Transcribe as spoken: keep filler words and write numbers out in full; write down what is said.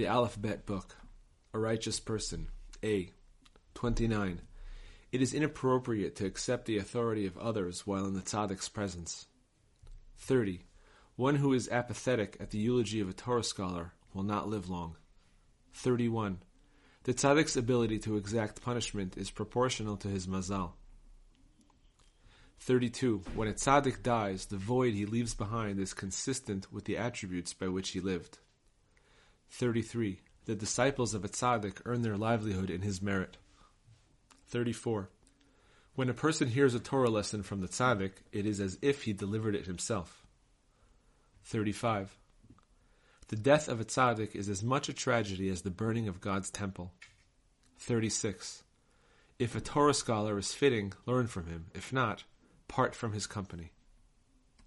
The Alphabet Book, A Righteous Person, A. twenty-nine. It is inappropriate to accept the authority of others while in the tzaddik's presence. thirty. One who is apathetic at the eulogy of a Torah scholar will not live long. thirty-one. The tzaddik's ability to exact punishment is proportional to his mazal. thirty-two. When a tzaddik dies, the void he leaves behind is consistent with the attributes by which he lived. thirty-three. The disciples of a tzaddik earn their livelihood in his merit. thirty-four. When a person hears a Torah lesson from the tzaddik, it is as if he delivered it himself. thirty-five. The death of a tzaddik is as much a tragedy as the burning of God's temple. thirty-six. If a Torah scholar is fitting, learn from him. If not, part from his company.